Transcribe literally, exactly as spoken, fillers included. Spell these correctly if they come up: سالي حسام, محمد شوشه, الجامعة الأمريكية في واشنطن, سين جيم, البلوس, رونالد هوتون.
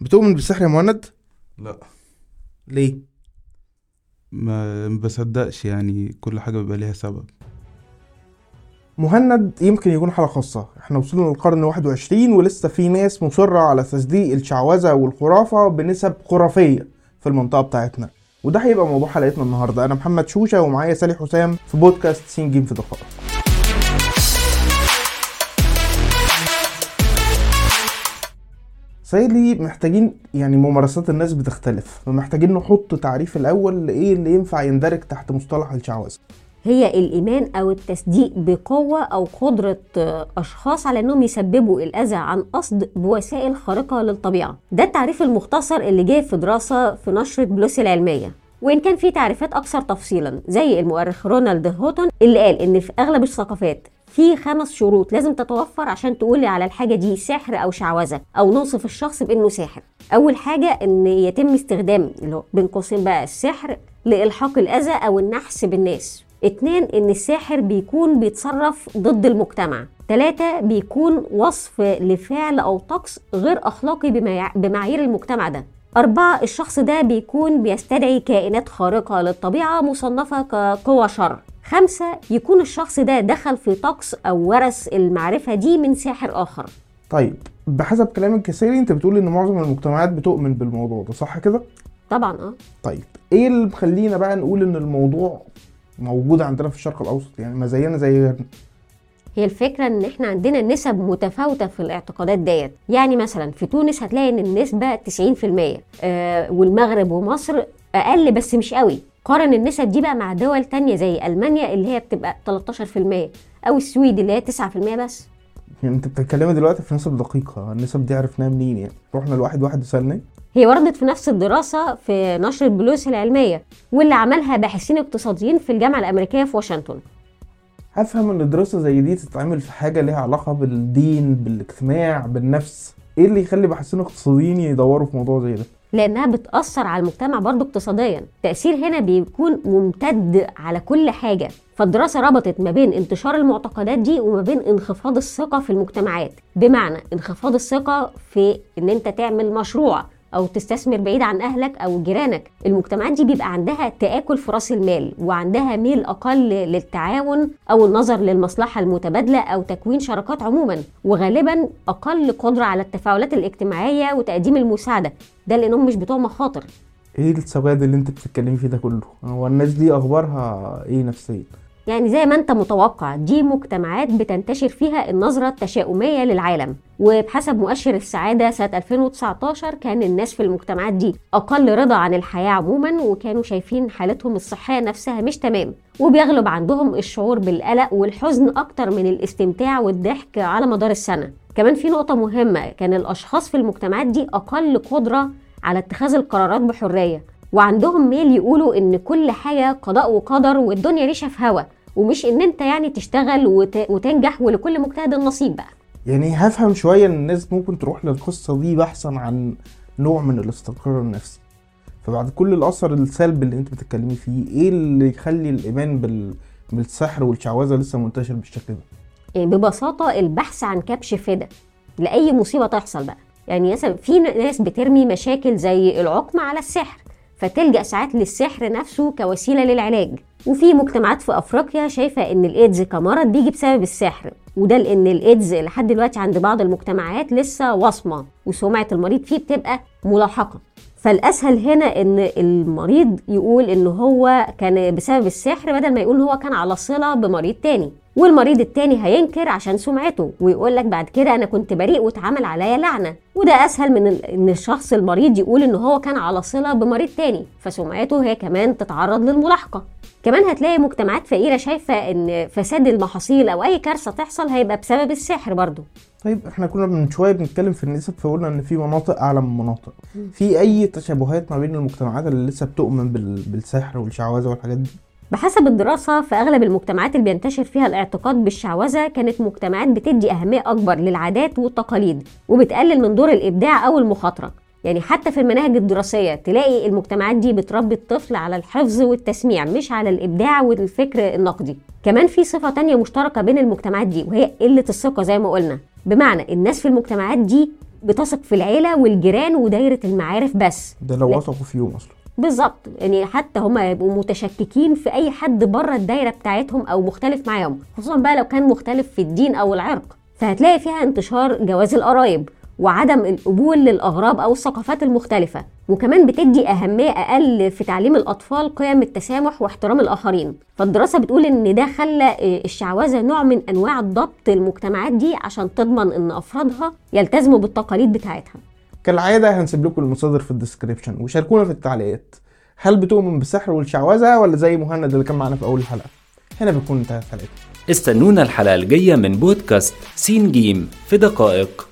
بتؤمن بالسحر يا مهند؟ لا. ليه؟ ما بصدقش يعني، كل حاجة بيبقى ليها سبب. مهند يمكن يكون حالة خاصة، احنا وصلنا للقرن واحد وعشرين ولسه في ناس مصرة على تصديق الشعوذة والخرافة بنسب خرافية في المنطقة بتاعتنا، وده هيبقى موضوع حلقتنا النهاردة. انا محمد شوشه ومعايا سالي حسام في بودكاست سين جيم في دقائق. سالي، محتاجين يعني ممارسات الناس بتختلف، فمحتاجين نحط تعريف الاول لايه اللي ينفع يندرج تحت مصطلح الشعوذة. هي الإيمان أو التصديق بقوة أو قدرة أشخاص على أنهم يسببوا الأذى عن قصد بوسائل خارقة للطبيعة. ده التعريف المختصر اللي جاي في دراسة في نشرة البلوس العلمية، وإن كان في تعريفات أكثر تفصيلا زي المؤرخ رونالد هوتون اللي قال إن في أغلب الثقافات في خمس شروط لازم تتوفر عشان تقولي على الحاجة دي سحر أو شعوذة أو نوصف الشخص بأنه ساحر. أول حاجة إن يتم استخدام اللي هو بين قوسين بقى السحر لإلحاق الأذى أو النحس بالناس. اتنين، ان الساحر بيكون بيتصرف ضد المجتمع. تلاتة، بيكون وصف لفعل او طقس غير اخلاقي بمعايير المجتمع ده. أربعة، الشخص ده بيكون بيستدعي كائنات خارقة للطبيعة مصنفة كقوى شر. خمسة، يكون الشخص ده دخل في طقس او ورث المعرفة دي من ساحر اخر. طيب بحسب كلامك يا سيري، انت بتقول ان معظم المجتمعات بتؤمن بالموضوع ده، صح كده؟ طبعا. اه طيب ايه اللي مخلينا بقى نقول ان الموضوع موجودة عندنا في الشرق الأوسط، يعني ما زينا زي غيرنا؟ هي الفكرة ان احنا عندنا نسب متفاوتة في الاعتقادات ديت. يعني مثلا في تونس هتلاقي ان النسبة تسعين بالمية، آه والمغرب ومصر اقل بس مش قوي. قارن النسب دي بقى مع دول تانية زي ألمانيا اللي هي بتبقى تلتاشر بالمية او السويد اللي هي تسعة بالمية بس. يعني انت بتتكلمي دلوقتي في نسب دقيقة، النسب دي عرفناها منين؟ يعني رحنا لواحد واحد وسألناه. هي وردت في نفس الدراسة في نشر البلوس العلمية واللي عملها باحثين اقتصاديين في الجامعة الأمريكية في واشنطن. هفهم ان الدراسة زي دي تتعمل في حاجة لها علاقة بالدين، بالاجتماع، بالنفس. ايه اللي يخلي باحثين اقتصاديين يدوروا في موضوع زي ده؟ لانها بتأثر على المجتمع برضو اقتصاديا. التأثير هنا بيكون ممتد على كل حاجة، فالدراسة ربطت ما بين انتشار المعتقدات دي وما بين انخفاض الثقة في المجتمعات. بمعنى انخفاض الثقة في ان انت تعمل مشروع او تستثمر بعيد عن اهلك او جيرانك. المجتمعات دي بيبقى عندها تآكل في راس المال، وعندها ميل اقل للتعاون او النظر للمصلحة المتبادلة او تكوين شراكات عموما، وغالبا اقل قدرة على التفاعلات الاجتماعية وتقديم المساعدة، ده لانهم مش بتوع مخاطر. ايه السبب اللي انت بتتكلمي فيه ده كله؟ هو الناس دي اخبارها ايه نفسيا؟ يعني زي ما انت متوقع، دي مجتمعات بتنتشر فيها النظرة التشاؤمية للعالم. وبحسب مؤشر السعادة سنة ألفين وتسعتاشر كان الناس في المجتمعات دي أقل رضا عن الحياة عموما، وكانوا شايفين حالتهم الصحية نفسها مش تمام، وبيغلب عندهم الشعور بالقلق والحزن أكتر من الاستمتاع والضحك على مدار السنة. كمان في نقطة مهمة، كان الأشخاص في المجتمعات دي أقل قدرة على اتخاذ القرارات بحرية، وعندهم ميل يقولوا إن كل حاجة قضاء وقدر والدنيا ريشة في هوا، ومش ان انت يعني تشتغل وتنجح ولكل مجتهد النصيب بقى. يعني هفهم شوية ان الناس ممكن تروح للقصة دي بحثا عن نوع من الاستقرار النفسي. فبعد كل الاثر السلبي اللي انت بتتكلمي فيه، ايه اللي يخلي الايمان بال... بالسحر والشعوذة لسه منتشر بالشكل ده؟ يعني ببساطة البحث عن كبش فدا لأي مصيبة تحصل بقى. يعني مثلا في ناس بترمي مشاكل زي العقم على السحر، فتلجأ ساعات للسحر نفسه كوسيلة للعلاج. وفي مجتمعات في أفريقيا شايفة إن الإيدز كمرض بيجي بسبب السحر، وده لأن الإيدز لحد دلوقتي عند بعض المجتمعات لسه وصمة، وسمعة المريض فيه بتبقى ملاحقة. فالأسهل هنا إن المريض يقول إن هو كان بسبب السحر بدل ما يقول هو كان على صلة بمريض تاني، والمريض التاني هينكر عشان سمعته ويقول لك بعد كده أنا كنت بريء واتعمل عليا لعنة. وده أسهل من إن الشخص المريض يقول إن هو كان على صلة بمريض تاني، فسمعته هي كمان تتعرض للملاحقة. كمان هتلاقي مجتمعات فقيرة شايفة إن فساد المحاصيل أو أي كارثة تحصل هيبقى بسبب السحر برضو. طيب احنا كنا من شوية بنتكلم في النسب، فقلنا ان في مناطق اعلى من مناطق. في اي تشابهات ما بين المجتمعات اللي لسه بتؤمن بالسحر والشعوذة والحاجات دي؟ بحسب الدراسة في اغلب المجتمعات اللي بينتشر فيها الاعتقاد بالشعوذة كانت مجتمعات بتدي اهمية اكبر للعادات والتقاليد، وبتقلل من دور الابداع او المخاطرة. يعني حتى في المناهج الدراسية تلاقي المجتمعات دي بتربي الطفل على الحفظ والتسميع مش على الإبداع والفكر النقدي. كمان في صفة تانية مشتركة بين المجتمعات دي، وهي قلة الثقة زي ما قلنا. بمعنى الناس في المجتمعات دي بتثق في العيله والجيران ودايره المعارف بس. ده لو وثقوا فيهم اصلا. بالظبط، يعني حتى هم يبقوا متشككين في اي حد بره الدايره بتاعتهم او مختلف معاهم، خصوصا بقى لو كان مختلف في الدين او العرق. فهتلاقي فيها انتشار جواز القرايب وعدم القبول للاغراب او الثقافات المختلفه. وكمان بتدي اهميه اقل في تعليم الاطفال قيم التسامح واحترام الاخرين. فالدراسه بتقول ان ده خلى الشعوذه نوع من انواع الضبط المجتمعات دي عشان تضمن ان افرادها يلتزموا بالتقاليد بتاعتها. كالعاده هنسيب لكم المصادر في الديسكريبشن، وشاركونا في التعليقات، هل بتؤمن بالسحر والشعوذه ولا زي مهند اللي كان معانا في اول الحلقه؟ هنا بتكون انتهت حلقتنا. استنونا الحلقه الجايه من بودكاست سين جيم في دقائق.